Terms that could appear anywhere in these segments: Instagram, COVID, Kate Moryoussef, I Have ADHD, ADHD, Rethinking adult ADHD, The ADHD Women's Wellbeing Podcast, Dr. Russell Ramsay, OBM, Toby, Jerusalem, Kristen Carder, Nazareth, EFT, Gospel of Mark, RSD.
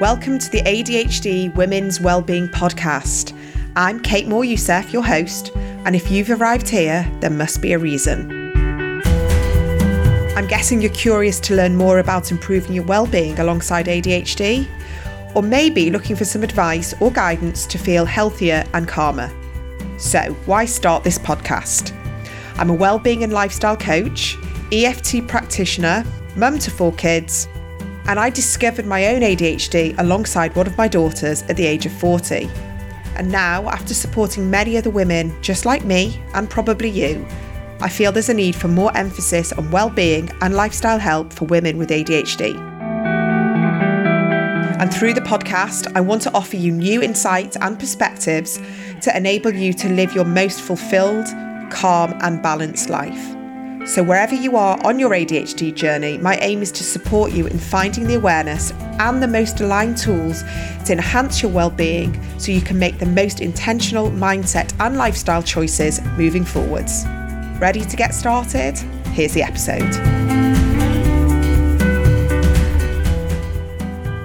Welcome to the ADHD Women's Wellbeing Podcast. I'm Kate Moryoussef, your host, and if you've arrived here, there must be a reason. I'm guessing you're curious to learn more about improving your wellbeing alongside ADHD, or maybe looking for some advice or guidance to feel healthier and calmer. So, why start this podcast? I'm a wellbeing and lifestyle coach, EFT practitioner, mum to 4 kids, and I discovered my own ADHD alongside one of my daughters at the age of 40. And now, after supporting many other women just like me, and probably you, I feel there's a need for more emphasis on wellbeing and lifestyle help for women with ADHD. And through the podcast, I want to offer you new insights and perspectives to enable you to live your most fulfilled, calm and balanced life. So wherever you are on your ADHD journey, my aim is to support you in finding the awareness and the most aligned tools to enhance your well-being so you can make the most intentional mindset and lifestyle choices moving forwards. Ready to get started? Here's the episode.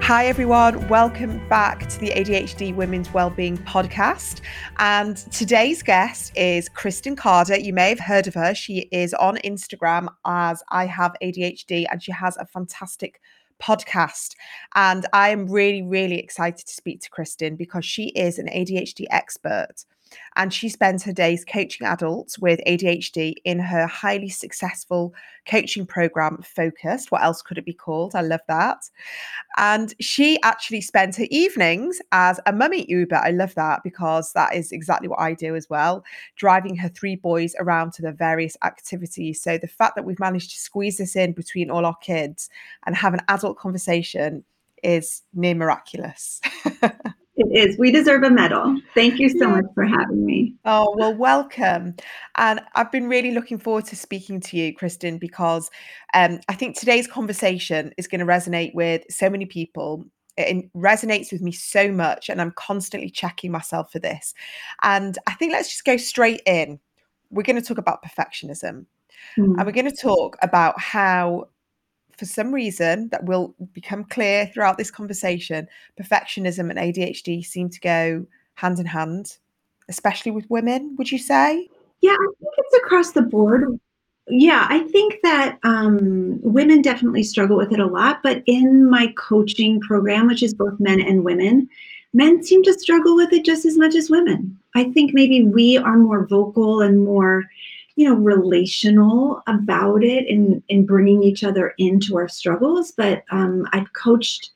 Hi everyone, welcome back to the ADHD Women's Wellbeing Podcast. And today's guest is Kristen Carder. You may have heard of her. She is on Instagram as I Have ADHD, and she has a fantastic podcast. And I am really, really excited to speak to Kristen because she is an ADHD expert. And she spends her days coaching adults with ADHD in her highly successful coaching program, Focused. What else could it be called? I love that. And she actually spends her evenings as a mummy Uber. I love that because that is exactly what I do as well, driving her 3 boys around to their various activities. So the fact that we've managed to squeeze this in between all our kids and have an adult conversation is near miraculous. It is. We deserve a medal. Thank you so much for having me. Oh, well, welcome. And I've been really looking forward to speaking to you, Kristen, because I think today's conversation is going to resonate with so many people. It resonates with me so much, and I'm constantly checking myself for this. And I think let's just go straight in. We're going to talk about perfectionism, and we're going to talk about how, for some reason that will become clear throughout this conversation, perfectionism and ADHD seem to go hand in hand, especially with women, would you say? Yeah, I think it's across the board. Yeah, I think that women definitely struggle with it a lot, but in my coaching program, which is both men and women, men seem to struggle with it just as much as women. I think maybe we are more vocal and more relational about it and bringing each other into our struggles. But I've coached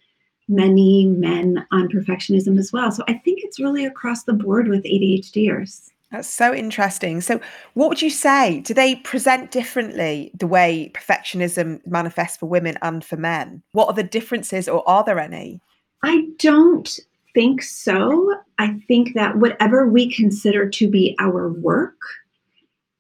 many men on perfectionism as well. So I think it's really across the board with ADHDers. That's so interesting. So what would you say? Do they present differently the way perfectionism manifests for women and for men? What are the differences, or are there any? I don't think so. I think that whatever we consider to be our work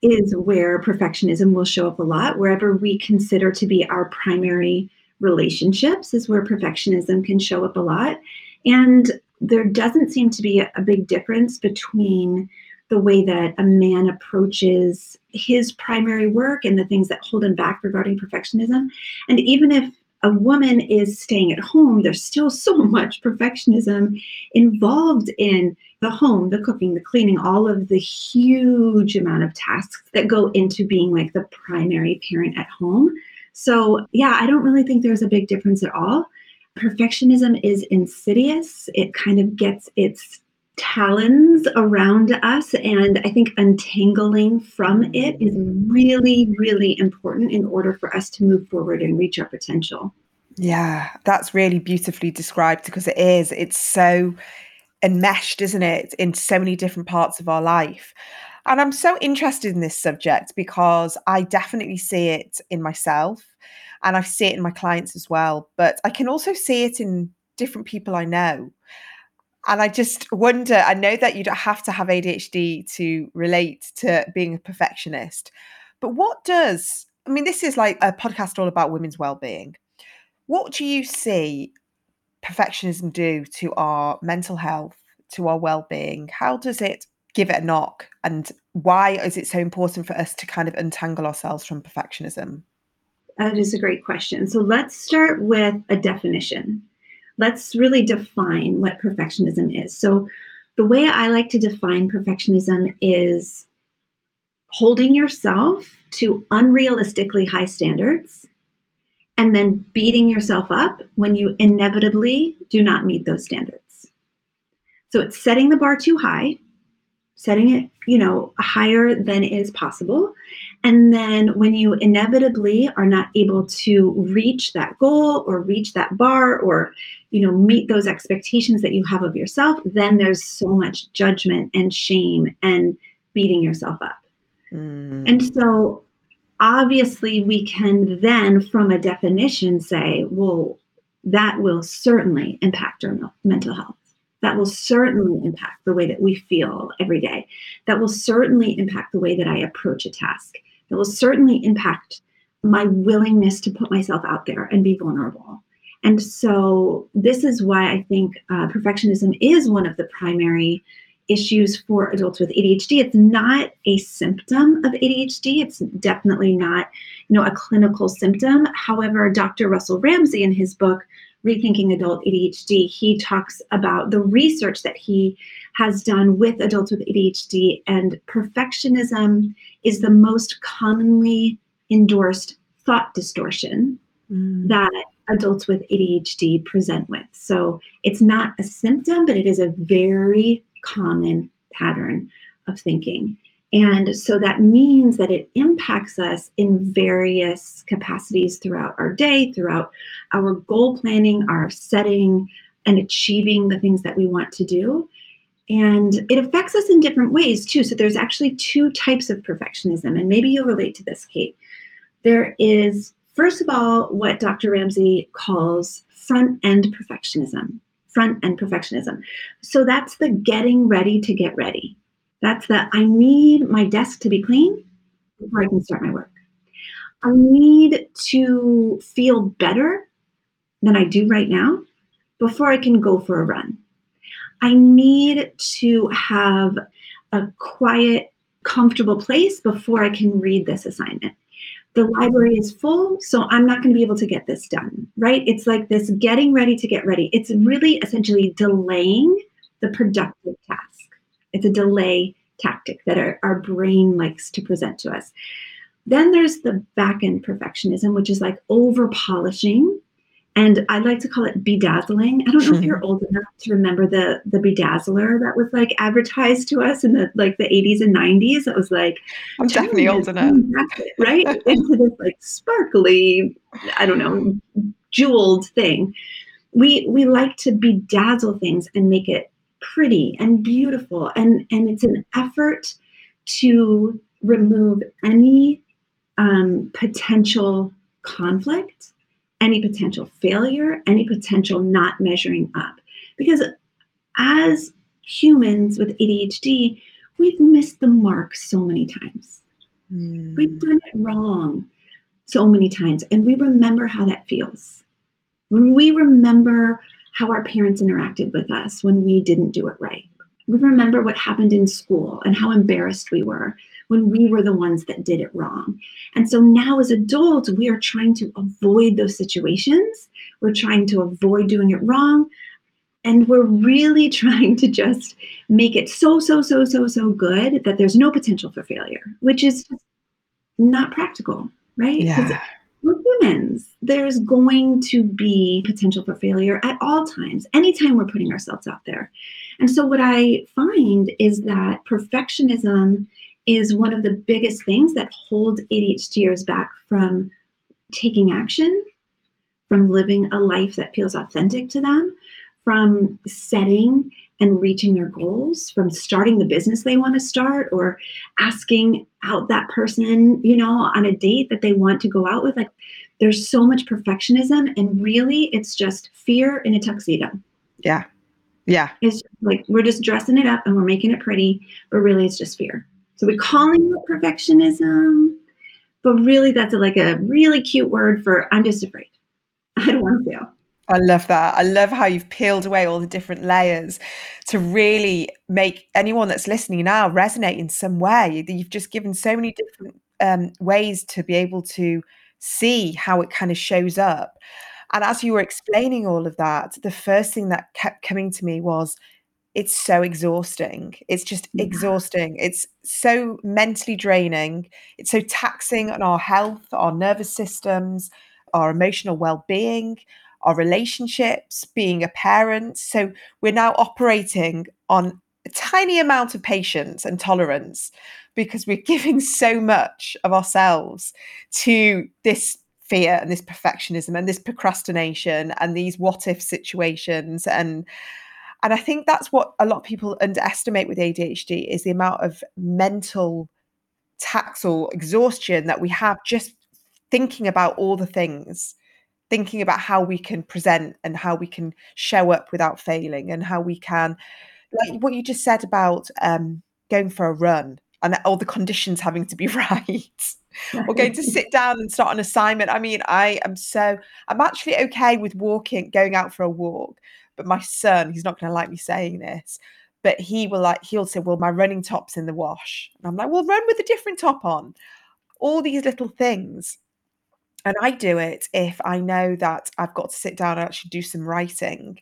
is where perfectionism will show up a lot. Wherever we consider to be our primary relationships is where perfectionism can show up a lot. And there doesn't seem to be a big difference between the way that a man approaches his primary work and the things that hold him back regarding perfectionism. And even if a woman is staying at home, there's still so much perfectionism involved in the home, the cooking, the cleaning, all of the huge amount of tasks that go into being like the primary parent at home. So yeah, I don't really think there's a big difference at all. Perfectionism is insidious. It kind of gets its talons around us. And I think untangling from it is really, really important in order for us to move forward and reach our potential. Yeah, that's really beautifully described because it is. It's so enmeshed, isn't it, in so many different parts of our life. And I'm so interested in this subject because I definitely see it in myself and I see it in my clients as well, but I can also see it in different people I know. And I just wonder, I know that you don't have to have ADHD to relate to being a perfectionist, but what does, I mean, this is like a podcast all about women's well-being. What do you see perfectionism do to our mental health, to our well-being? How does it give it a knock? And why is it so important for us to kind of untangle ourselves from perfectionism? That is a great question. So let's start with a definition. let's really define what perfectionism is. So the way I like to define perfectionism is holding yourself to unrealistically high standards and then beating yourself up when you inevitably do not meet those standards. So it's setting the bar too high, setting it, higher than is possible. And then when you inevitably are not able to reach that goal or reach that bar or, meet those expectations that you have of yourself, then there's so much judgment and shame and beating yourself up. Mm. And so obviously we can then from a definition say, well, that will certainly impact our mental health. That will certainly impact the way that we feel every day. That will certainly impact the way that I approach a task. That will certainly impact my willingness to put myself out there and be vulnerable. And so this is why I think perfectionism is one of the primary issues for adults with ADHD. It's not a symptom of ADHD. It's definitely not, a clinical symptom. However, Dr. Russell Ramsay in his book, Rethinking Adult ADHD, he talks about the research that he has done with adults with ADHD, and perfectionism is the most commonly endorsed thought distortion that adults with ADHD present with. So it's not a symptom, but it is a very common pattern of thinking. And so that means that it impacts us in various capacities throughout our day, throughout our goal planning, our setting, and achieving the things that we want to do. And it affects us in different ways too. So there's actually two types of perfectionism, and maybe you'll relate to this, Kate. There is, first of all, what Dr. Ramsay calls front-end perfectionism. Front-end perfectionism. So that's the getting ready to get ready. That's the, I need my desk to be clean before I can start my work. I need to feel better than I do right now before I can go for a run. I need to have a quiet, comfortable place before I can read this assignment. The library is full, so I'm not going to be able to get this done, right? It's like this getting ready to get ready. It's really essentially delaying the productive task. It's a delay tactic that our brain likes to present to us. Then there's the back-end perfectionism, which is like over-polishing. And I like to call it bedazzling. I don't know if you're old enough to remember the bedazzler that was like advertised to us in the like the 80s and 90s. It was like, I'm definitely old enough. Right? Into this like sparkly, jeweled thing. We like to bedazzle things and make it pretty and beautiful, and it's an effort to remove any potential conflict, any potential failure, any potential not measuring up. Because as humans with ADHD, we've missed the mark so many times. We've done it wrong so many times, and we remember how that feels. When we remember how our parents interacted with us when we didn't do it right. We remember what happened in school and how embarrassed we were when we were the ones that did it wrong. And so now as adults, we are trying to avoid those situations. We're trying to avoid doing it wrong. And we're really trying to just make it so good that there's no potential for failure, which is just not practical, right? Yeah. We're humans. There's going to be potential for failure at all times, anytime we're putting ourselves out there. And so what I find is that perfectionism is one of the biggest things that holds ADHDers back from taking action, from living a life that feels authentic to them, from setting and reaching their goals, from starting the business they want to start, or asking out that person, on a date that they want to go out with. Like, there's so much perfectionism, and really it's just fear in a tuxedo. Yeah. Yeah. It's just like, we're just dressing it up and we're making it pretty, but really it's just fear. So we're calling it perfectionism, but really that's like a really cute word for, I'm just afraid. I don't want to fail. I love that. I love how you've peeled away all the different layers to really make anyone that's listening now resonate in some way. You've just given so many different ways to be able to see how it kind of shows up. And as you were explaining all of that, the first thing that kept coming to me was, it's so exhausting. It's just exhausting. It's so mentally draining. It's so taxing on our health, our nervous systems, our emotional well-being, our relationships, being a parent. So we're now operating on a tiny amount of patience and tolerance because we're giving so much of ourselves to this fear and this perfectionism and this procrastination and these what-if situations. And I think that's what a lot of people underestimate with ADHD is the amount of mental tax or exhaustion that we have just thinking about all the things, thinking about how we can present and how we can show up without failing and how we can, like what you just said about going for a run and all the conditions having to be right or going to sit down and start an assignment. I mean, I'm actually okay with walking, going out for a walk. But my son, he's not going to like me saying this, but he'll say, well, my running top's in the wash. And I'm like, well, run with a different top on. All these little things. And I do it if I know that I've got to sit down and actually do some writing.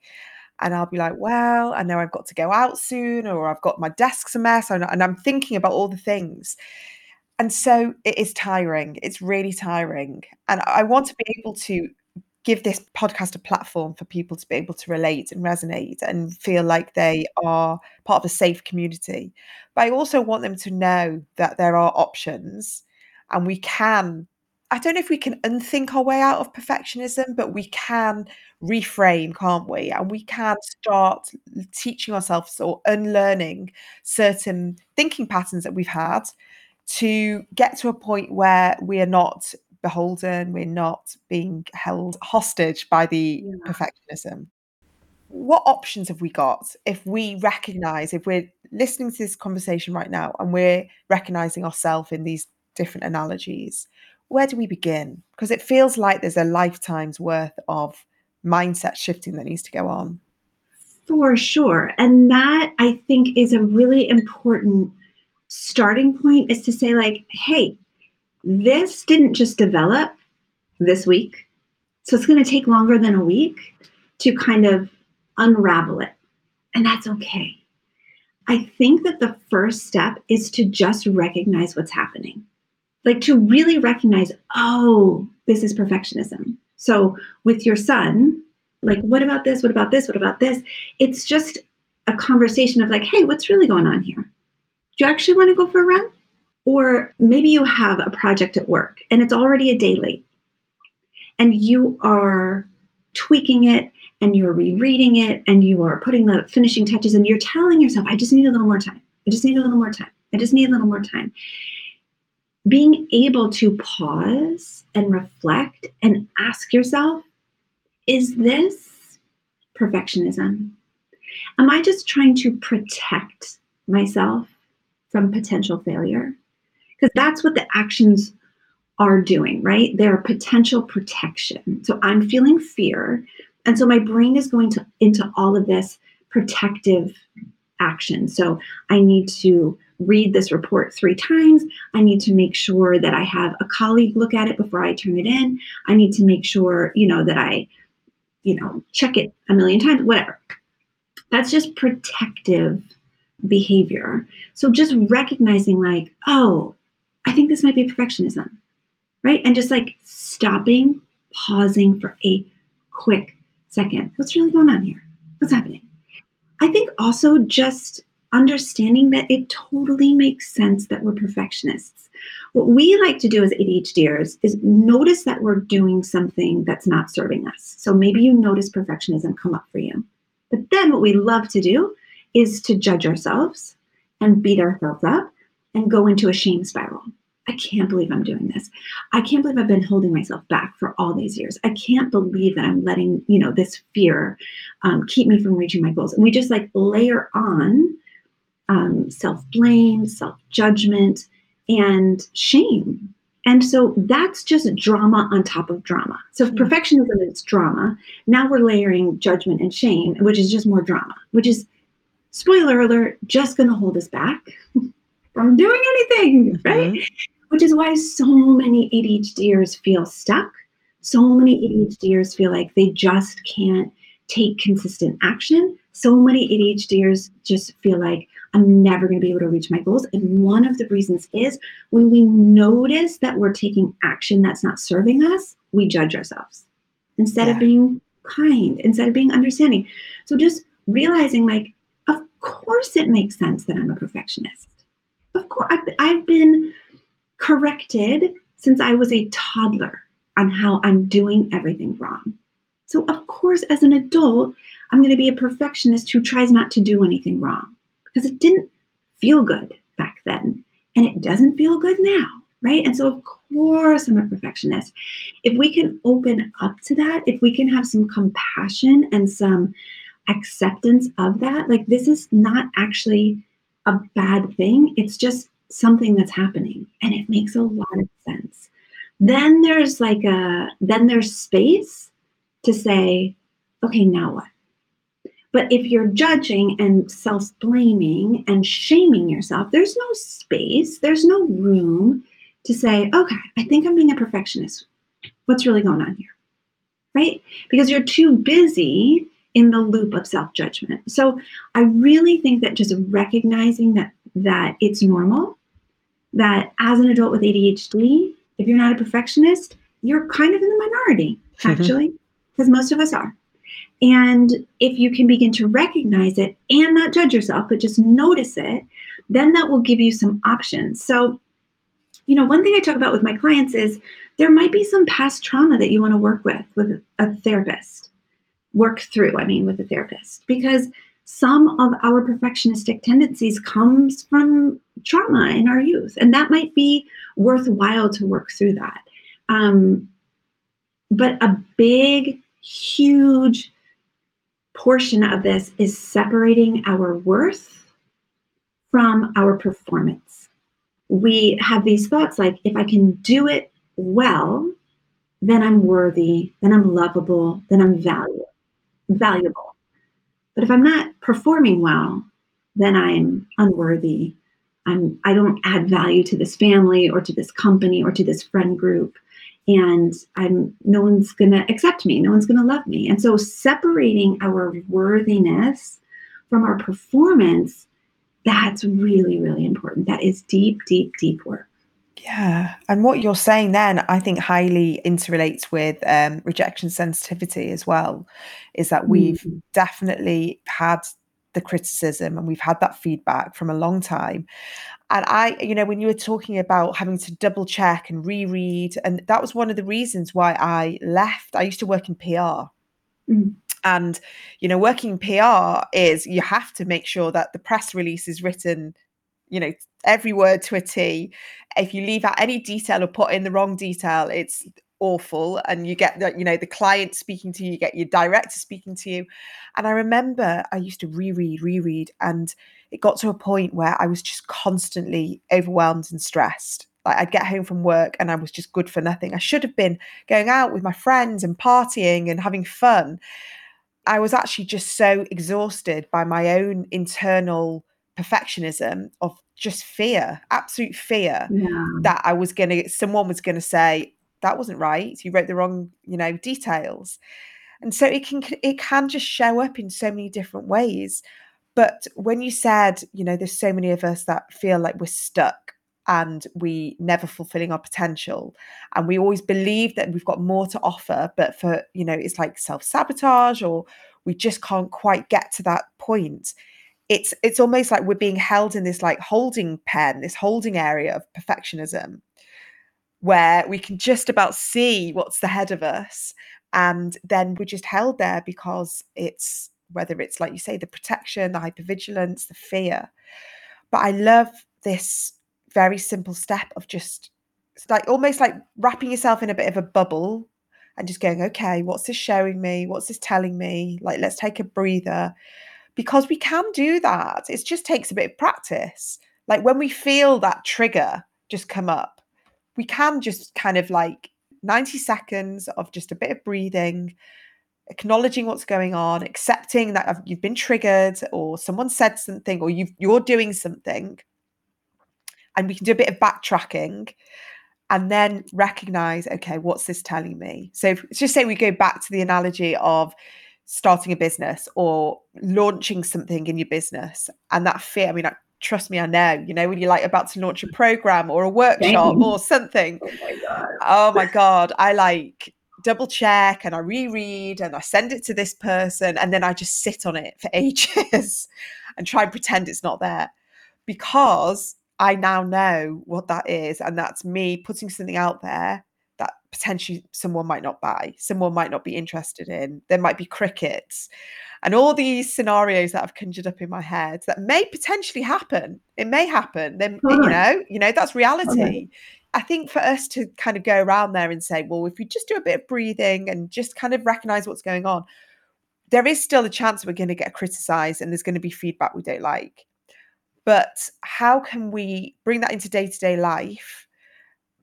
And I'll be like, well, I know I've got to go out soon, or I've got my desk's a mess. And I'm thinking about all the things. And so it is tiring. It's really tiring. And I want to be able to give this podcast a platform for people to be able to relate and resonate and feel like they are part of a safe community. But I also want them to know that there are options and we can, I don't know if we can unthink our way out of perfectionism, but we can reframe, can't we? And we can start teaching ourselves or unlearning certain thinking patterns that we've had to get to a point where we are not beholden, we're not being held hostage by the perfectionism. What options have we got if we recognize, if we're listening to this conversation right now and we're recognizing ourselves in these different analogies, where do we begin? Because it feels like there's a lifetime's worth of mindset shifting that needs to go on. For sure. And that I think is a really important starting point, is to say like, hey, this didn't just develop this week, so it's going to take longer than a week to kind of unravel it, and that's okay. I think that the first step is to just recognize what's happening, like to really recognize, oh, this is perfectionism. So with your son, like, what about this? What about this? What about this? It's just a conversation of like, hey, what's really going on here? Do you actually want to go for a run? Or maybe you have a project at work and it's already a day late and you are tweaking it and you're rereading it and you are putting the finishing touches and you're telling yourself, I just need a little more time. I just need a little more time. I just need a little more time. Being able to pause and reflect and ask yourself, is this perfectionism? Am I just trying to protect myself from potential failure? Because that's what the actions are doing, right? They're potential protection. So I'm feeling fear. And so my brain is going into all of this protective action. So I need to read this report 3 times. I need to make sure that I have a colleague look at it before I turn it in. I need to make sure, that I, check it a million times, whatever. That's just protective behavior. So just recognizing like, oh, I think this might be perfectionism, right? And just like stopping, pausing for a quick second. What's really going on here? What's happening? I think also just understanding that it totally makes sense that we're perfectionists. What we like to do as ADHDers is notice that we're doing something that's not serving us. So maybe you notice perfectionism come up for you. But then what we love to do is to judge ourselves and beat ourselves up and go into a shame spiral. I can't believe I'm doing this. I can't believe I've been holding myself back for all these years. I can't believe that I'm letting, this fear keep me from reaching my goals. And we just like layer on self-blame, self-judgment, and shame. And so that's just drama on top of drama. So if perfectionism is drama, now we're layering judgment and shame, which is just more drama, which is, spoiler alert, just going to hold us back from doing anything, right? Which is why so many ADHDers feel stuck, So many ADHDers feel like they just can't take consistent action. So many ADHDers just feel like I'm never going to be able to reach my goals. And one of the reasons is when we notice that we're taking action that's not serving us, we judge ourselves instead of being kind, instead of being understanding. So just realizing, like, of course it makes sense that I'm a perfectionist. Of course, I've been corrected since I was a toddler on how I'm doing everything wrong. So of course, as an adult, I'm going to be a perfectionist who tries not to do anything wrong, because it didn't feel good back then, and it doesn't feel good now, right? And so of course, I'm a perfectionist. If we can open up to that, if we can have some compassion and some acceptance of that, like, this is not actually a bad thing. It's just something that's happening, and it makes a lot of sense. Then there's space to say, okay, now what? But if you're judging and self-blaming and shaming yourself, there's no space, there's no room to say, okay, I think I'm being a perfectionist. What's really going on here, right? Because you're too busy in the loop of self-judgment. So I really think that just recognizing that it's normal, that as an adult with ADHD, if you're not a perfectionist, you're kind of in the minority, actually, because most of us are. And if you can begin to recognize it and not judge yourself, but just notice it, then that will give you some options. So, you know, one thing I talk about with my clients is there might be some past trauma that you want to work with a therapist, work through, I mean, with a therapist, because some of our perfectionistic tendencies comes from trauma in our youth, and that might be worthwhile to work through that. But a big, huge portion of this is separating our worth from our performance. We have these thoughts like, if I can do it well, then I'm worthy, then I'm lovable, then I'm valuable. But if I'm not performing well, then I'm unworthy. I don't add value to this family or to this company or to this friend group. And no one's going to accept me. No one's going to love me. And so separating our worthiness from our performance, that's really, really important. That is deep, deep, deep work. Yeah. And what you're saying then, I think, highly interrelates with rejection sensitivity as well, is that we've definitely had the criticism and we've had that feedback from a long time. And I, you know, when you were talking about having to double check and reread, and that was one of the reasons why I left. I used to work in PR. And, you know, working PR is you have to make sure that the press release is written, you know, every word to a T. If you leave out any detail or put in the wrong detail, it's awful. And you get the, you know, the client speaking to you, you get your director speaking to you. And I remember I used to reread. And it got to a point where I was just constantly overwhelmed and stressed. Like, I'd get home from work and I was just good for nothing. I should have been going out with my friends and partying and having fun. I was actually just so exhausted by my own internal perfectionism of just fear, absolute fear, that someone was going to say, that wasn't right, you wrote the wrong, you know, details. And so it can just show up in so many different ways. But when you said, you know, there's so many of us that feel like we're stuck and we never fulfilling our potential, and we always believe that we've got more to offer, but for, you know, it's like self-sabotage, or we just can't quite get to that point. It's almost like we're being held in this like holding pen, this holding area of perfectionism, where we can just about see what's ahead of us. And then we're just held there because it's, whether it's, like you say, the protection, the hypervigilance, the fear. But I love this very simple step of just, like, almost like wrapping yourself in a bit of a bubble and just going, okay, what's this showing me? What's this telling me? Like, let's take a breather, because we can do that. It just takes a bit of practice. Like, when we feel that trigger just come up, we can just kind of like 90 seconds of just a bit of breathing, acknowledging what's going on, accepting that you've been triggered, or someone said something, or you're doing something. And we can do a bit of backtracking and then recognize, okay, what's this telling me? So let's just say we go back to the analogy of starting a business or launching something in your business, and that fear, I mean, trust me, I know, you know, when you're like about to launch a program or a workshop or something, oh my God, I like double check and I reread and I send it to this person, and then I just sit on it for ages and try and pretend it's not there, because I now know what that is. And that's me putting something out there that potentially someone might not buy, someone might not be interested in, there might be crickets, and all these scenarios that I've conjured up in my head that may potentially happen. It may happen, then, you know, that's reality. Okay. I think for us to kind of go around there and say, well, if we just do a bit of breathing and just kind of recognize what's going on, there is still a chance we're going to get criticized and there's going to be feedback we don't like. But how can we bring that into day-to-day life,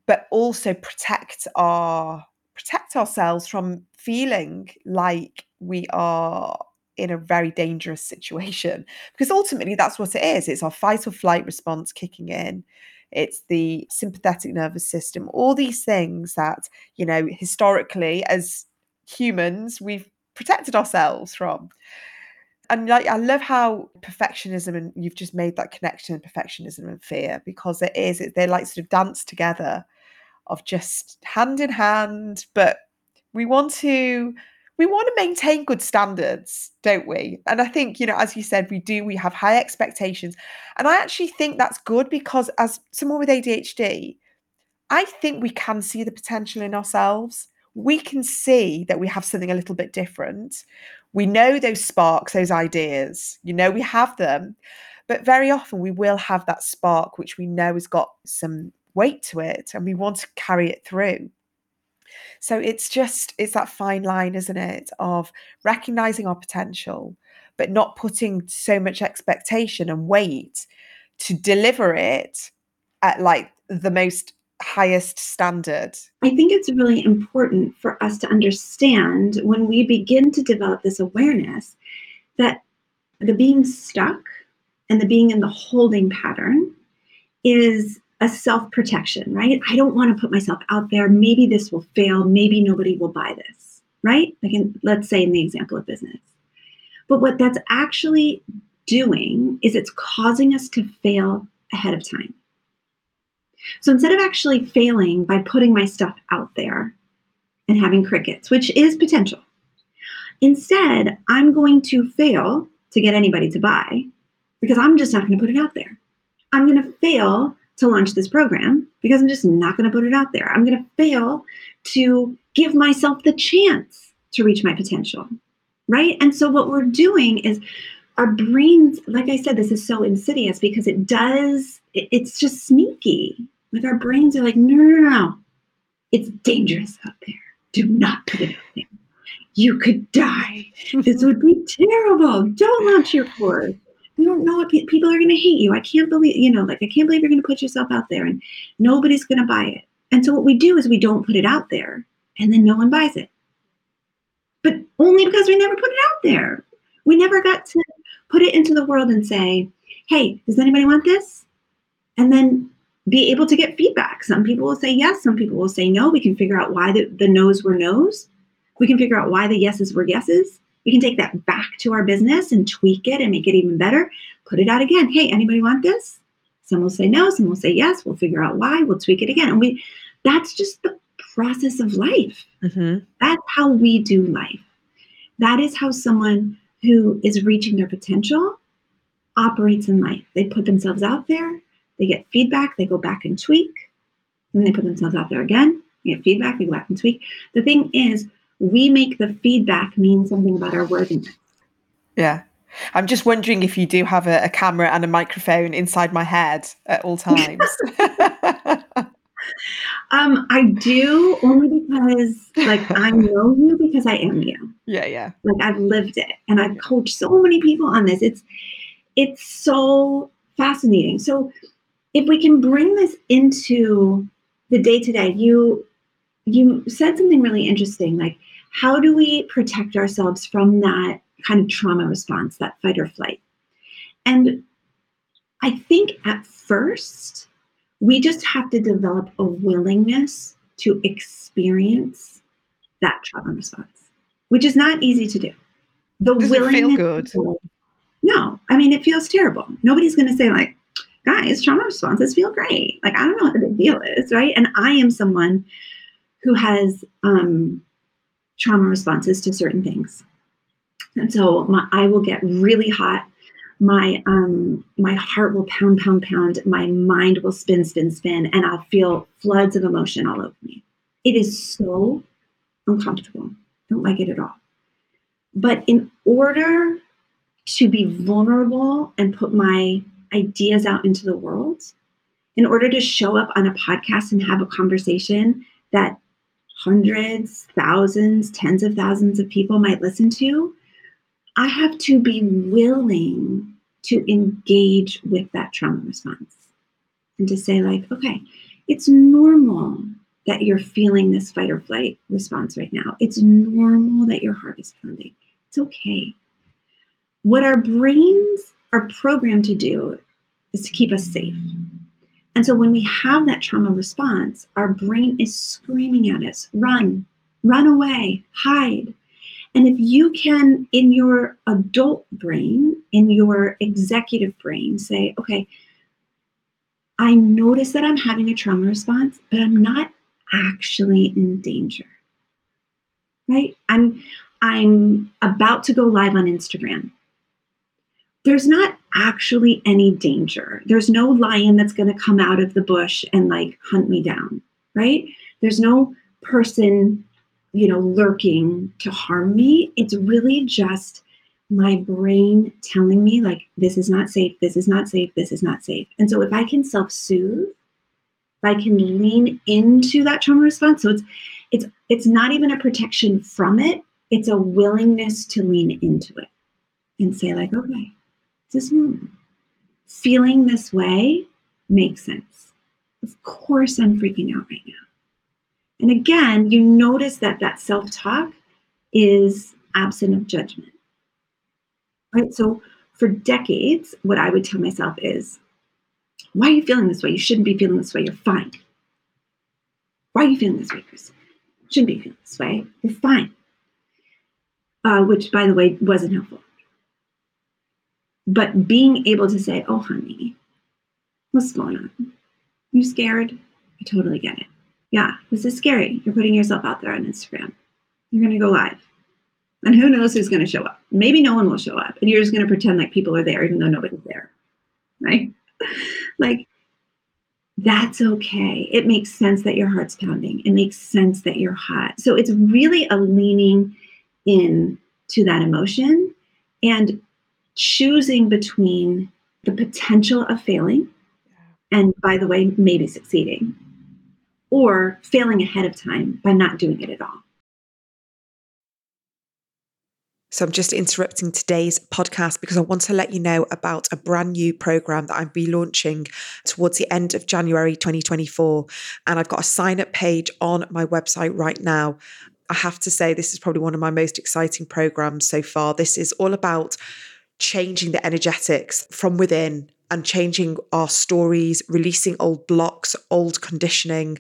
but also protect ourselves from feeling like we are in a very dangerous situation? Because ultimately that's what it is. It's our fight or flight response kicking in. It's the sympathetic nervous system, all these things that, you know, historically as humans, we've protected ourselves from. And like, I love how perfectionism, and you've just made that connection, perfectionism and fear, because it is, they like sort of dance together of just hand in hand. But we want to maintain good standards, don't we? And I think, you know, as you said, we have high expectations. And I actually think that's good, because as someone with ADHD, I think we can see the potential in ourselves. We can see that we have something a little bit different. We know those sparks, those ideas, you know, we have them, but very often we will have that spark, which we know has got some weight to it, and we want to carry it through. So it's that fine line, isn't it, of recognizing our potential, but not putting so much expectation and weight to deliver it at like the most highest standard. I think it's really important for us to understand, when we begin to develop this awareness, that the being stuck and the being in the holding pattern is a self-protection, right? I don't want to put myself out there. Maybe this will fail. Maybe nobody will buy this, right? Like let's say in the example of business. But what that's actually doing is it's causing us to fail ahead of time. So instead of actually failing by putting my stuff out there and having crickets, which is potential, instead, I'm going to fail to get anybody to buy, because I'm just not going to put it out there. I'm going to fail to launch this program, because I'm just not going to put it out there. I'm going to fail to give myself the chance to reach my potential, right? And so what we're doing is, our brains, like I said, this is so insidious, because it's just sneaky. Like our brains are like, no, it's dangerous out there. Do not put it out there. You could die. This would be terrible. Don't launch your course. You don't know what people are going to hate you. I can't believe you're going to put yourself out there and nobody's going to buy it. And so what we do is we don't put it out there, and then no one buys it. But only because we never put it out there. We never got to put it into the world and say, hey, does anybody want this? And then be able to get feedback. Some people will say yes. Some people will say no. We can figure out why the no's were no's. We can figure out why the yeses were yeses. We can take that back to our business and tweak it and make it even better. Put it out again. Hey, anybody want this? Some will say no. Some will say yes. We'll figure out why. We'll tweak it again. And that's just the process of life. Mm-hmm. That's how we do life. That is how someone who is reaching their potential operates in life. They put themselves out there, they get feedback, they go back and tweak, and they put themselves out there again, they get feedback, they go back and tweak. The thing is, we make the feedback mean something about our worthiness. Yeah. I'm just wondering if you do have a camera and a microphone inside my head at all times. I do, only because I know you, because I am you. Yeah, yeah. I've lived it, and I've coached so many people on this. It's so fascinating. So if we can bring this into the day-to-day, you said something really interesting, like how do we protect ourselves from that kind of trauma response, that fight or flight? And I think at first We just have to develop a willingness to experience that trauma response, which is not easy to do. Does it feel good? No, I mean, it feels terrible. Nobody's going to say, like, guys, trauma responses feel great. Like, I don't know what the deal is, right? And I am someone who has trauma responses to certain things. And so I will get really hot. My heart will pound. My mind will spin, and I'll feel floods of emotion all over me. It is so uncomfortable. I don't like it at all. But in order to be vulnerable and put my ideas out into the world, in order to show up on a podcast and have a conversation that hundreds, thousands, tens of thousands of people might listen to, I have to be willing to engage with that trauma response and to say, like, okay, it's normal that you're feeling this fight or flight response right now. It's normal that your heart is pounding. It's okay. What our brains are programmed to do is to keep us safe. And so when we have that trauma response, our brain is screaming at us, run away, hide. And if you can, in your adult brain, in your executive brain, say, okay, I notice that I'm having a trauma response, but I'm not actually in danger, right? I'm about to go live on Instagram. There's not actually any danger. There's no lion that's going to come out of the bush and, like, hunt me down, right? There's no person, you know, lurking to harm me. It's really just my brain telling me, like, this is not safe. And so if I can self-soothe, if I can lean into that trauma response, so it's not even a protection from it. It's a willingness to lean into it and say, like, okay, this moment, feeling this way makes sense. Of course I'm freaking out right now. And again, you notice that self-talk is absent of judgment, right? So for decades, what I would tell myself is, why are you feeling this way? You shouldn't be feeling this way. You're fine. Why are you feeling this way, Kristen? You shouldn't be feeling this way. You're fine. Which, by the way, wasn't helpful. But being able to say, oh, honey, what's going on? You scared? I totally get it. Yeah, this is scary. You're putting yourself out there on Instagram. You're going to go live. And who knows who's going to show up? Maybe no one will show up. And you're just going to pretend like people are there even though nobody's there, right? Like, that's okay. It makes sense that your heart's pounding. It makes sense that you're hot. So it's really a leaning in to that emotion and choosing between the potential of failing and, by the way, maybe succeeding, or failing ahead of time by not doing it at all. So I'm just interrupting today's podcast because I want to let you know about a brand new program that I'll be launching towards the end of January 2024. And I've got a sign-up page on my website right now. I have to say, this is probably one of my most exciting programs so far. This is all about changing the energetics from within and changing our stories, releasing old blocks, old conditioning,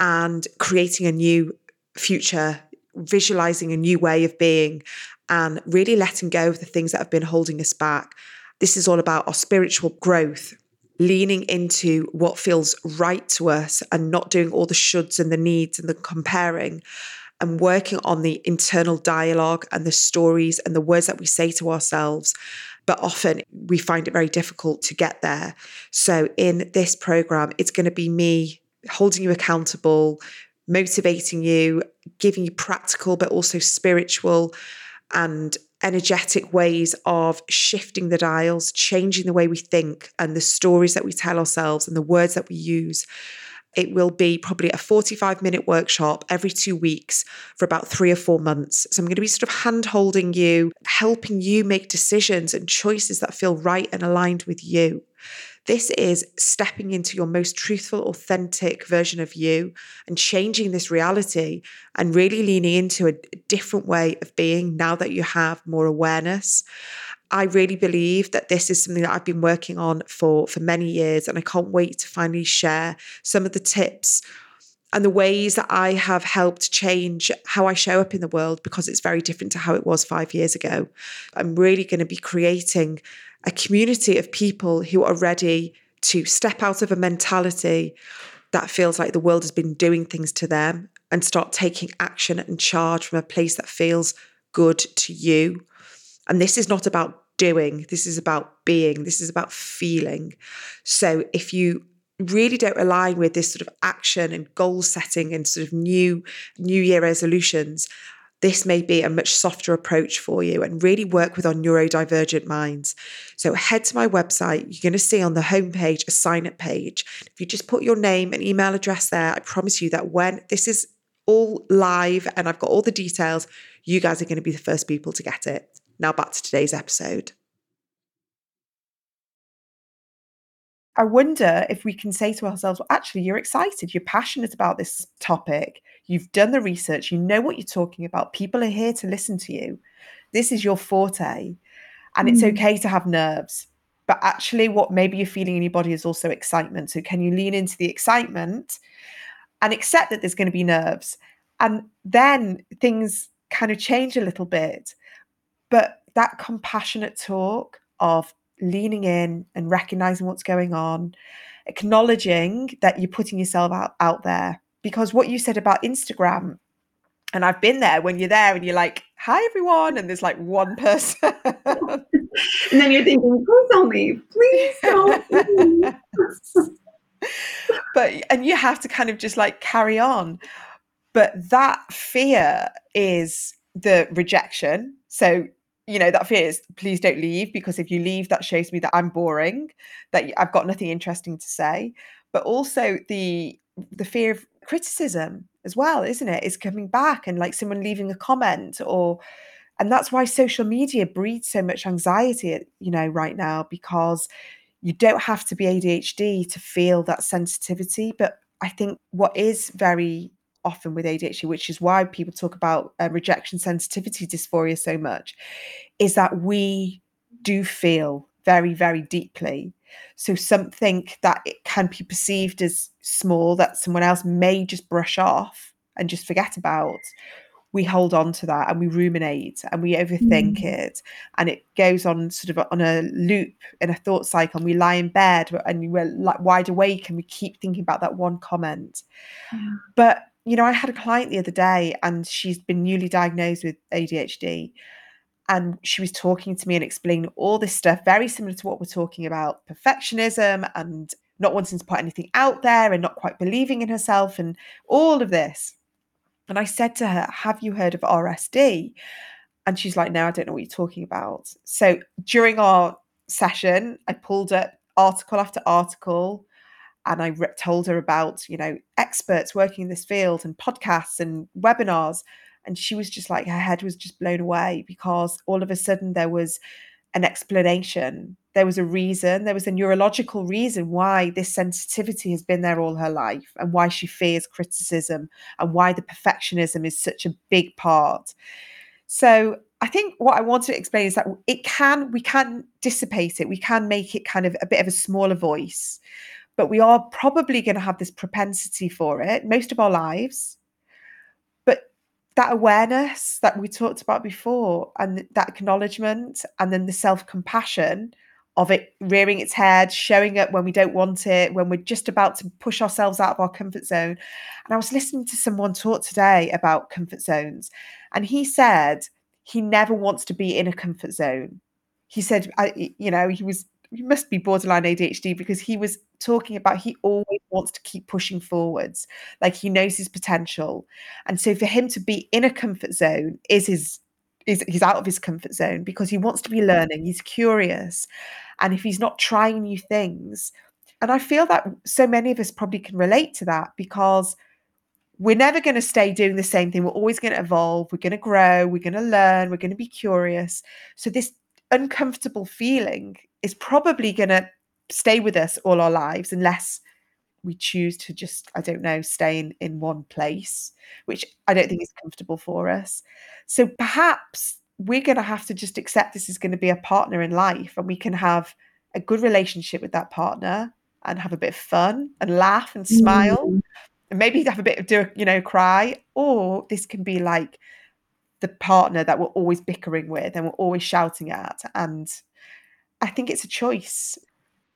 and creating a new future, visualizing a new way of being, and really letting go of the things that have been holding us back. This is all about our spiritual growth, leaning into what feels right to us and not doing all the shoulds and the needs and the comparing, and working on the internal dialogue and the stories and the words that we say to ourselves. But often we find it very difficult to get there. So in this program, it's going to be me holding you accountable, motivating you, giving you practical, but also spiritual and energetic ways of shifting the dials, changing the way we think and the stories that we tell ourselves and the words that we use. It will be probably a 45-minute workshop every 2 weeks for about 3 or 4 months. So I'm going to be sort of hand-holding you, helping you make decisions and choices that feel right and aligned with you. This is stepping into your most truthful, authentic version of you and changing this reality and really leaning into a different way of being now that you have more awareness. I really believe that this is something that I've been working on for many years, and I can't wait to finally share some of the tips and the ways that I have helped change how I show up in the world, because it's very different to how it was 5 years ago. I'm really going to be creating a community of people who are ready to step out of a mentality that feels like the world has been doing things to them and start taking action and charge from a place that feels good to you. And this is not about doing, this is about being, this is about feeling. So if you really don't align with this sort of action and goal setting and sort of new year resolutions, this may be a much softer approach for you, and really work with our neurodivergent minds. So head to my website. You're going to see on the homepage a sign up page. If you just put your name and email address there, I promise you that when this is all live and I've got all the details, you guys are going to be the first people to get it. Now back to today's episode. I wonder if we can say to ourselves, well, actually, you're excited, you're passionate about this topic, you've done the research, you know what you're talking about, people are here to listen to you. This is your forte. And it's okay to have nerves. But actually, what maybe you're feeling in your body is also excitement. So can you lean into the excitement and accept that there's going to be nerves? And then things kind of change a little bit. But that compassionate talk of leaning in and recognizing what's going on, acknowledging that you're putting yourself out there. Because what you said about Instagram, and I've been there when you're there and you're like, hi, everyone. And there's like one person. And then you're thinking, please don't leave. Please don't leave. And you have to kind of just like carry on. But that fear is the rejection. So you know, that fear is, please don't leave, because if you leave, that shows me that I'm boring, that I've got nothing interesting to say. But also the fear of criticism as well, isn't it? Is coming back and like someone leaving a comment, and that's why social media breeds so much anxiety, you know, right now, because you don't have to be ADHD to feel that sensitivity. But I think what is very often with ADHD, which is why people talk about rejection sensitivity dysphoria so much, is that we do feel very, very deeply. So something that it can be perceived as small that someone else may just brush off and just forget about, we hold on to that and we ruminate and we overthink it. And it goes on sort of on a loop in a thought cycle, and we lie in bed and we're like wide awake and we keep thinking about that one comment. But you know, I had a client the other day and she's been newly diagnosed with ADHD, and she was talking to me and explaining all this stuff, very similar to what we're talking about, perfectionism and not wanting to put anything out there and not quite believing in herself and all of this. And I said to her, have you heard of RSD? And she's like, no, I don't know what you're talking about. So during our session, I pulled up article after article, and I told her about, you know, experts working in this field and podcasts and webinars. And she was just like, her head was just blown away, because all of a sudden there was an explanation. There was a reason. There was a neurological reason why this sensitivity has been there all her life, and why she fears criticism, and why the perfectionism is such a big part. So I think what I want to explain is that we can dissipate it. We can make it kind of a bit of a smaller voice. But we are probably going to have this propensity for it most of our lives. But that awareness that we talked about before, and that acknowledgement, and then the self-compassion of it rearing its head, showing up when we don't want it, when we're just about to push ourselves out of our comfort zone. And I was listening to someone talk today about comfort zones, and he said he never wants to be in a comfort zone. He said, he must be borderline ADHD, because he was talking about he always wants to keep pushing forwards, like he knows his potential. And so for him to be in a comfort zone he's out of his comfort zone, because he wants to be learning, he's curious. And if he's not trying new things, and I feel that so many of us probably can relate to that, because we're never going to stay doing the same thing. We're always going to evolve, we're going to grow, we're going to learn, we're going to be curious. So this uncomfortable feeling is probably going to stay with us all our lives, unless we choose to just, I don't know, stay in one place, which I don't think is comfortable for us. So perhaps we're going to have to just accept this is going to be a partner in life, and we can have a good relationship with that partner and have a bit of fun and laugh and smile, and maybe have a bit of, cry, or this can be like the partner that we're always bickering with and we're always shouting at. And I think it's a choice.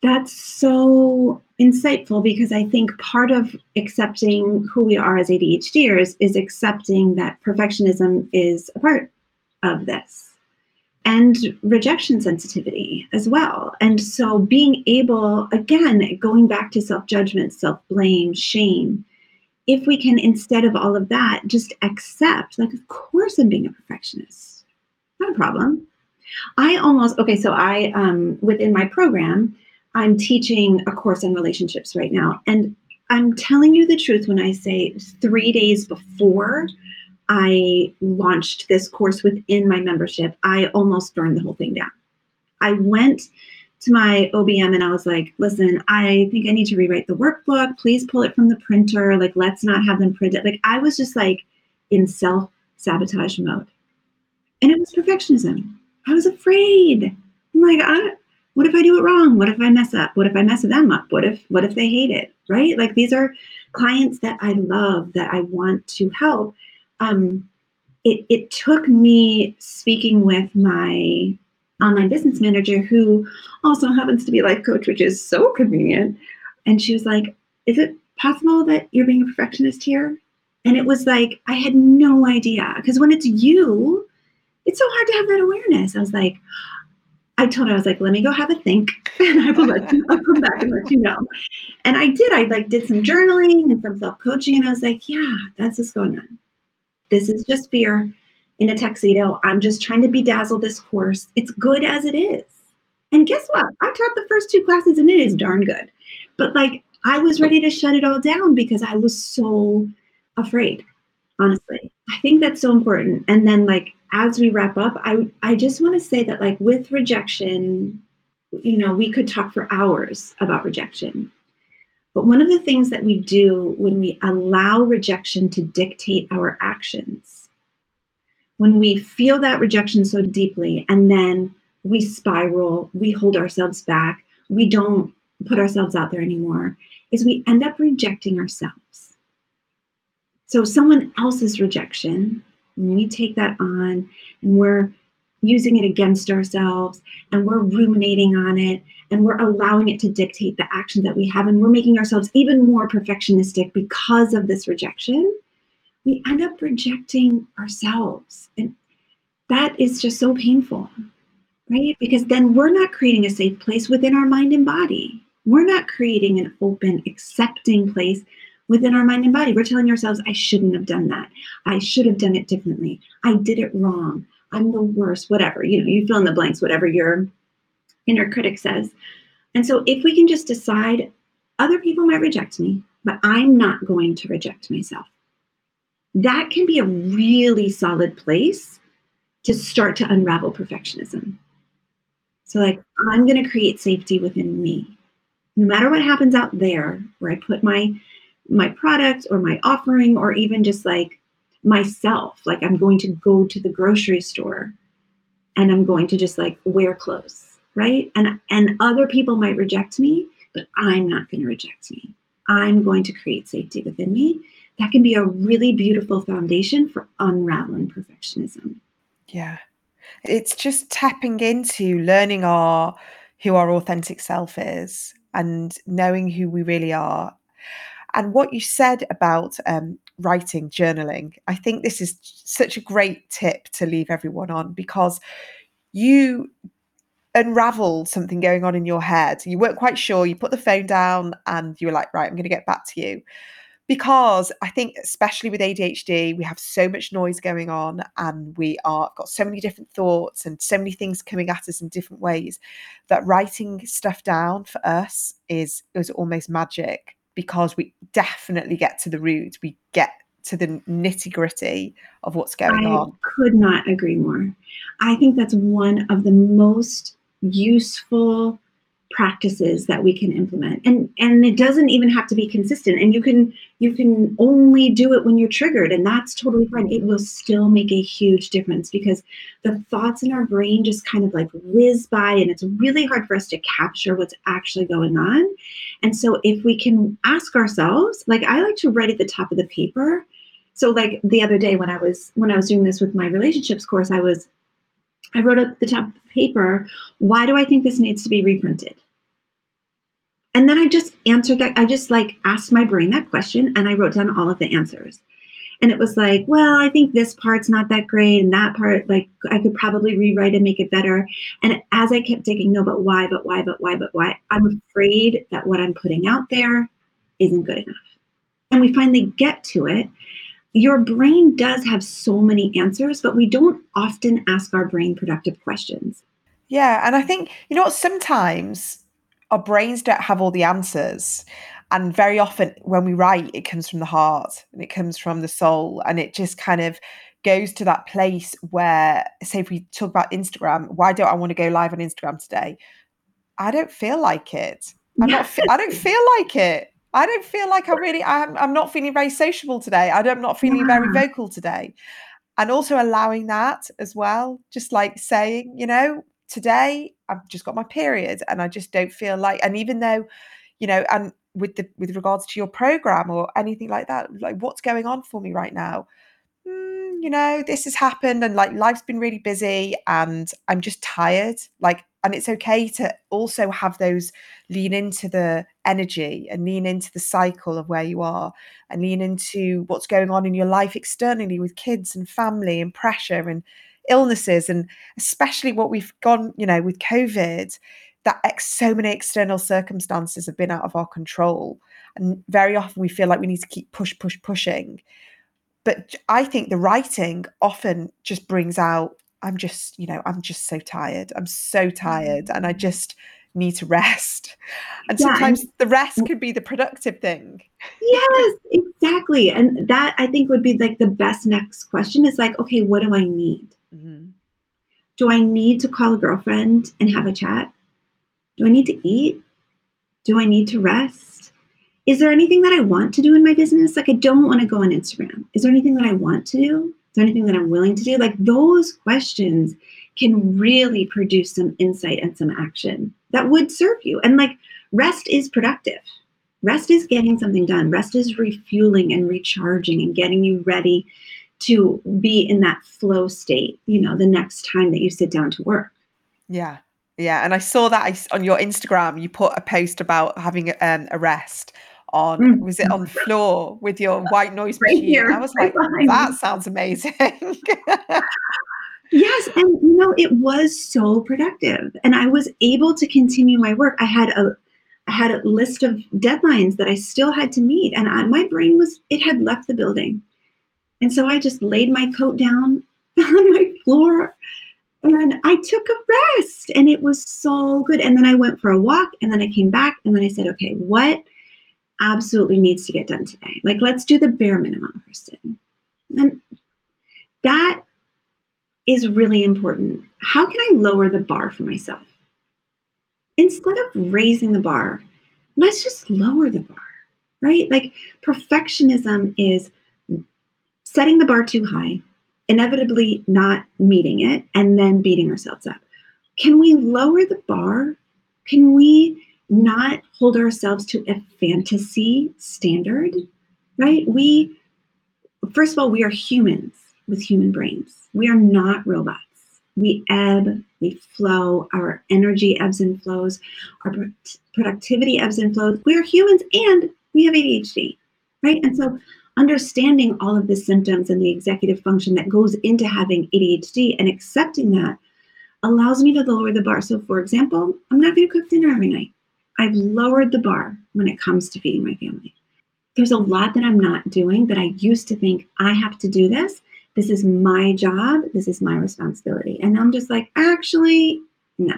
That's so insightful, because I think part of accepting who we are as ADHDers is accepting that perfectionism is a part of this, and rejection sensitivity as well. And so being able, again, going back to self-judgment, self-blame, shame, if we can, instead of all of that, just accept, like, of course I'm being a perfectionist, not a problem. Within my program, I'm teaching a course on relationships right now. And I'm telling you the truth when I say 3 days before I launched this course within my membership, I almost burned the whole thing down. I went to my OBM and I was like, listen, I think I need to rewrite the workbook. Please pull it from the printer. Like, let's not have them print it. Like, I was just like in self-sabotage mode. And it was perfectionism. I was afraid. I'm like, what if I do it wrong? What if I mess up? What if I mess them up? What if they hate it? Right? Like, these are clients that I love, that I want to help. It took me speaking with my online business manager, who also happens to be a life coach, which is so convenient. And she was like, is it possible that you're being a perfectionist here? And it was like, I had no idea. Because when it's you, it's so hard to have that awareness. I told her, let me go have a think, and I'll come back and let you know. And I did. I did some journaling and some self-coaching, and I was like, yeah, that's what's going on. This is just fear in a tuxedo. I'm just trying to bedazzle this horse. It's good as it is. And guess what? I taught the first 2 classes, and it is darn good. But I was ready to shut it all down because I was so afraid, honestly. I think that's so important. And then as we wrap up, I just want to say that with rejection, we could talk for hours about rejection. But one of the things that we do when we allow rejection to dictate our actions, when we feel that rejection so deeply, and then we spiral, we hold ourselves back, we don't put ourselves out there anymore, is we end up rejecting ourselves. So someone else's rejection, and we take that on, and we're using it against ourselves, and we're ruminating on it, and we're allowing it to dictate the action that we have, and we're making ourselves even more perfectionistic because of this rejection. We end up rejecting ourselves, and that is just so painful, right? Because then we're not creating a safe place within our mind and body. We're not creating an open, accepting place within our mind and body. We're telling ourselves, I shouldn't have done that. I should have done it differently. I did it wrong. I'm the worst, whatever. You fill in the blanks, whatever your inner critic says. And so if we can just decide, other people might reject me, but I'm not going to reject myself. That can be a really solid place to start to unravel perfectionism. So I'm going to create safety within me. No matter what happens out there, where I put my product or my offering, or even just myself, I'm going to go to the grocery store and I'm going to just wear clothes, right? And other people might reject me, but I'm not going to reject me. I'm going to create safety within me. That can be a really beautiful foundation for unraveling perfectionism. Yeah. It's just tapping into learning who our authentic self is and knowing who we really are. And what you said about writing, journaling, I think this is such a great tip to leave everyone on, because you unraveled something going on in your head. You weren't quite sure. You put the phone down and you were like, right, I'm going to get back to you. Because I think, especially with ADHD, we have so much noise going on, and we are got so many different thoughts and so many things coming at us in different ways, that writing stuff down for us is almost magic. Because we definitely get to the root. We get to the nitty-gritty of what's going on. I could not agree more. I think that's one of the most useful practices that we can implement. And it doesn't even have to be consistent. And you can You can only do it when you're triggered, and that's totally fine. It will still make a huge difference because the thoughts in our brain just kind of like whiz by, and it's really hard for us to capture what's actually going on. And so if we can ask ourselves, like I like to write at the top of the paper. So like the other day when I was doing this with my relationships course, I wrote up the top of the paper, why do I think this needs to be reprinted? And then I just answered that. I just like asked my brain that question and I wrote down all of the answers. And it was like, well, I think this part's not that great. And that part, like I could probably rewrite and make it better. And as I kept thinking, no, but why, but why, but why, but why? I'm afraid that what I'm putting out there isn't good enough. And we finally get to it. Your brain does have so many answers, but we don't often ask our brain productive questions. Yeah. And I think, you know what, sometimes our brains don't have all the answers. And very often when we write, it comes from the heart and it comes from the soul. And it just kind of goes to that place where, say, if we talk about Instagram, why don't I want to go live on Instagram today? I don't feel like it. I don't feel like it. I don't feel like I'm not feeling very sociable today. I'm not feeling very vocal today. And also allowing that as well, just like saying, you know, today I've just got my period and I just don't feel like, and even though, you know, and with regards to your program or anything like that, like what's going on for me right now, you know, this has happened and like life's been really busy and I'm just tired. Like, and it's okay to also have those, lean into the energy and lean into the cycle of where you are and lean into what's going on in your life externally with kids and family and pressure and illnesses, and especially what we've gone, you know, with COVID, that so many external circumstances have been out of our control. And very often we feel like we need to keep pushing. But I think the writing often just brings out, I'm just so tired. I'm so tired. And I just need to rest. And sometimes the rest could be the productive thing. Yes, exactly. And that I think would be like the best next question is like, okay, what do I need? Mm-hmm. Do I need to call a girlfriend and have a chat? Do I need to eat? Do I need to rest? Is there anything that I want to do in my business? Like I don't want to go on Instagram. Is there anything that I want to do? Is there anything that I'm willing to do? Like those questions can really produce some insight and some action that would serve you. And like rest is productive. Rest is getting something done. Rest is refueling and recharging and getting you ready to be in that flow state, you know, the next time that you sit down to work. Yeah. Yeah. And I saw that on your Instagram, you put a post about having a rest on, was it on floor with your white noise machine? Right here, I was like, that sounds amazing. Yes. And you know, it was so productive and I was able to continue my work. I had a list of deadlines that I still had to meet and my brain had left the building. And so I just laid my coat down on my floor and I took a rest and it was so good. And then I went for a walk and then I came back and then I said, okay, what absolutely needs to get done today? Like, let's do the bare minimum, Kristen. And that is really important. How can I lower the bar for myself? Instead of raising the bar, let's just lower the bar, right? Like perfectionism is setting the bar too high, inevitably not meeting it, and then beating ourselves up. Can we lower the bar? Can we not hold ourselves to a fantasy standard, right? First of all, we are humans with human brains. We are not robots. We ebb, we flow, our energy ebbs and flows, our productivity ebbs and flows. We are humans and we have ADHD, right? And so understanding all of the symptoms and the executive function that goes into having ADHD and accepting that allows me to lower the bar. So for example, I'm not going to cook dinner every night. I've lowered the bar when it comes to feeding my family. There's a lot that I'm not doing that I used to think I have to do this. This is my job. This is my responsibility. And I'm just like, actually, no,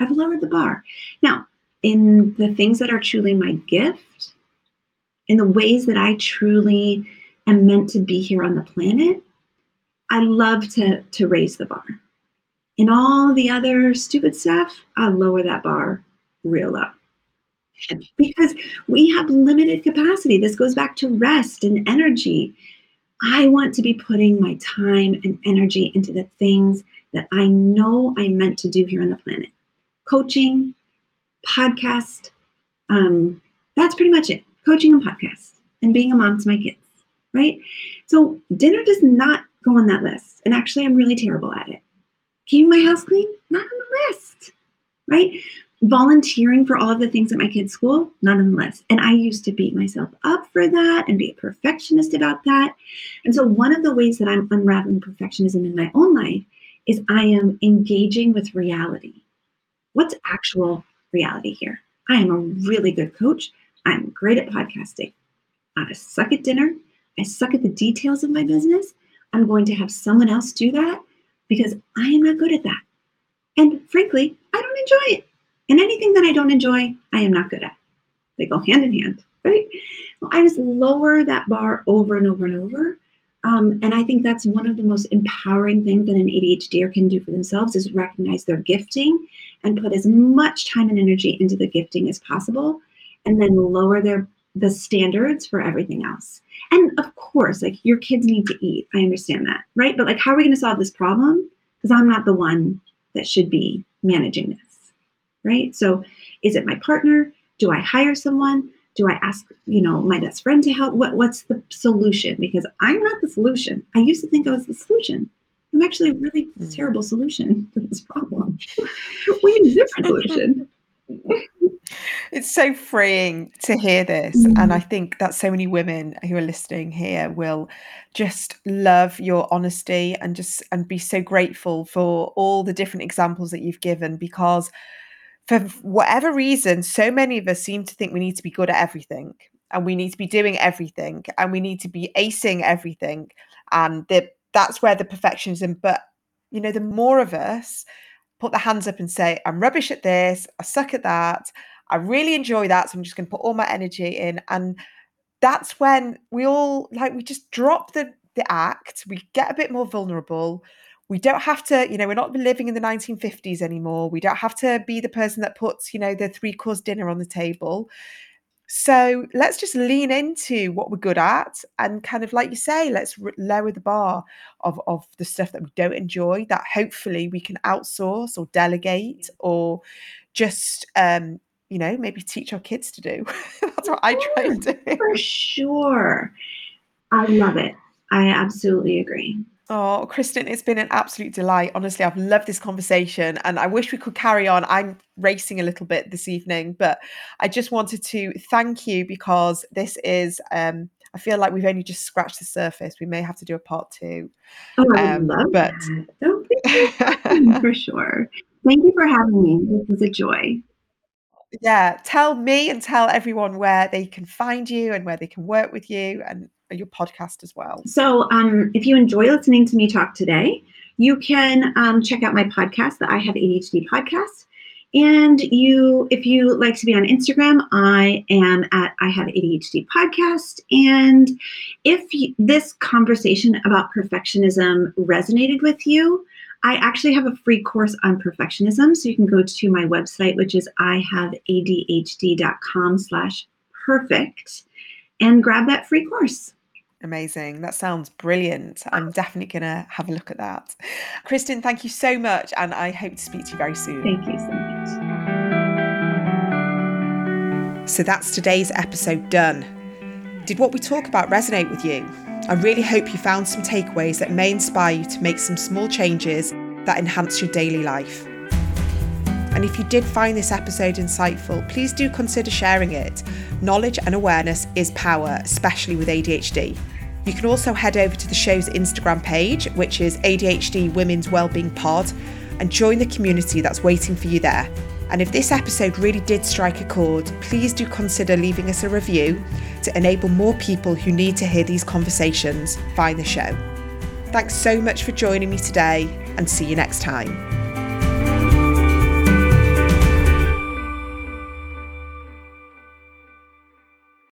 I've lowered the bar. Now, in the things that are truly my gift, in the ways that I truly am meant to be here on the planet, I love to raise the bar. In all the other stupid stuff, I'll lower that bar real low. because we have limited capacity. This goes back to rest and energy. I want to be putting my time and energy into the things that I know I'm meant to do here on the planet. Coaching, podcast, that's pretty much it. Coaching and podcast and being a mom to my kids, right? So dinner does not go on that list. And actually, I'm really terrible at it. Keeping my house clean, not on the list, right? Volunteering for all of the things at my kids' school, not on the list. And I used to beat myself up for that and be a perfectionist about that. And so one of the ways that I'm unraveling perfectionism in my own life is I am engaging with reality. What's actual reality here? I am a really good coach. I'm great at podcasting. I suck at dinner. I suck at the details of my business. I'm going to have someone else do that because I am not good at that. And frankly, I don't enjoy it. And anything that I don't enjoy, I am not good at. They go hand in hand, right? Well, I just lower that bar over and over and over. And I think that's one of the most empowering things that an ADHDer can do for themselves is recognize their gifting and put as much time and energy into the gifting as possible, and then lower the standards for everything else. And of course, like, your kids need to eat. I understand that, right? But like, how are we going to solve this problem? Because I'm not the one that should be managing this, right? So is it my partner? Do I hire someone? Do I ask, my best friend to help? What's the solution? Because I'm not the solution. I used to think I was the solution. I'm actually a really terrible solution to this problem. We need a different solution. It's so freeing to hear this. Mm-hmm. And I think that so many women who are listening here will just love your honesty and and be so grateful for all the different examples that you've given, because for whatever reason, so many of us seem to think we need to be good at everything, and we need to be doing everything, and we need to be acing everything. And that's where the perfectionism, but the more of us put the hands up and say, I'm rubbish at this, I suck at that, I really enjoy that, so I'm just going to put all my energy in. And that's when we all, we just drop the act, we get a bit more vulnerable. We don't have to, we're not living in the 1950s anymore. We don't have to be the person that puts, the 3-course dinner on the table. So let's just lean into what we're good at, and kind of, like you say, let's lower the bar of the stuff that we don't enjoy, that hopefully we can outsource or delegate, or just, maybe teach our kids to do. That's what I try to do. For sure. I love it. I absolutely agree. Oh, Kristen, it's been an absolute delight. Honestly, I've loved this conversation, and I wish we could carry on. I'm racing a little bit this evening, but I just wanted to thank you, because this is, I feel like we've only just scratched the surface. We may have to do a part 2. Oh, I love that. Don't think for sure. Thank you for having me. This was a joy. Yeah. Tell me and tell everyone where they can find you and where they can work with you and your podcast as well. So if you enjoy listening to me talk today, you can check out my podcast, the I Have ADHD podcast. And if you like to be on Instagram, I am at I Have ADHD podcast. And if this conversation about perfectionism resonated with you, I actually have a free course on perfectionism. So you can go to my website, which is ihaveadhd.com/perfect, and grab that free course. Amazing. That sounds brilliant. I'm definitely going to have a look at that. Kristen, thank you so much. And I hope to speak to you very soon. Thank you so much. So that's today's episode done. Did what we talk about resonate with you? I really hope you found some takeaways that may inspire you to make some small changes that enhance your daily life. And if you did find this episode insightful, please do consider sharing it. Knowledge and awareness is power, especially with ADHD. You can also head over to the show's Instagram page, which is ADHD Women's Wellbeing Pod, and join the community that's waiting for you there. And if this episode really did strike a chord, please do consider leaving us a review to enable more people who need to hear these conversations find the show. Thanks so much for joining me today, and see you next time.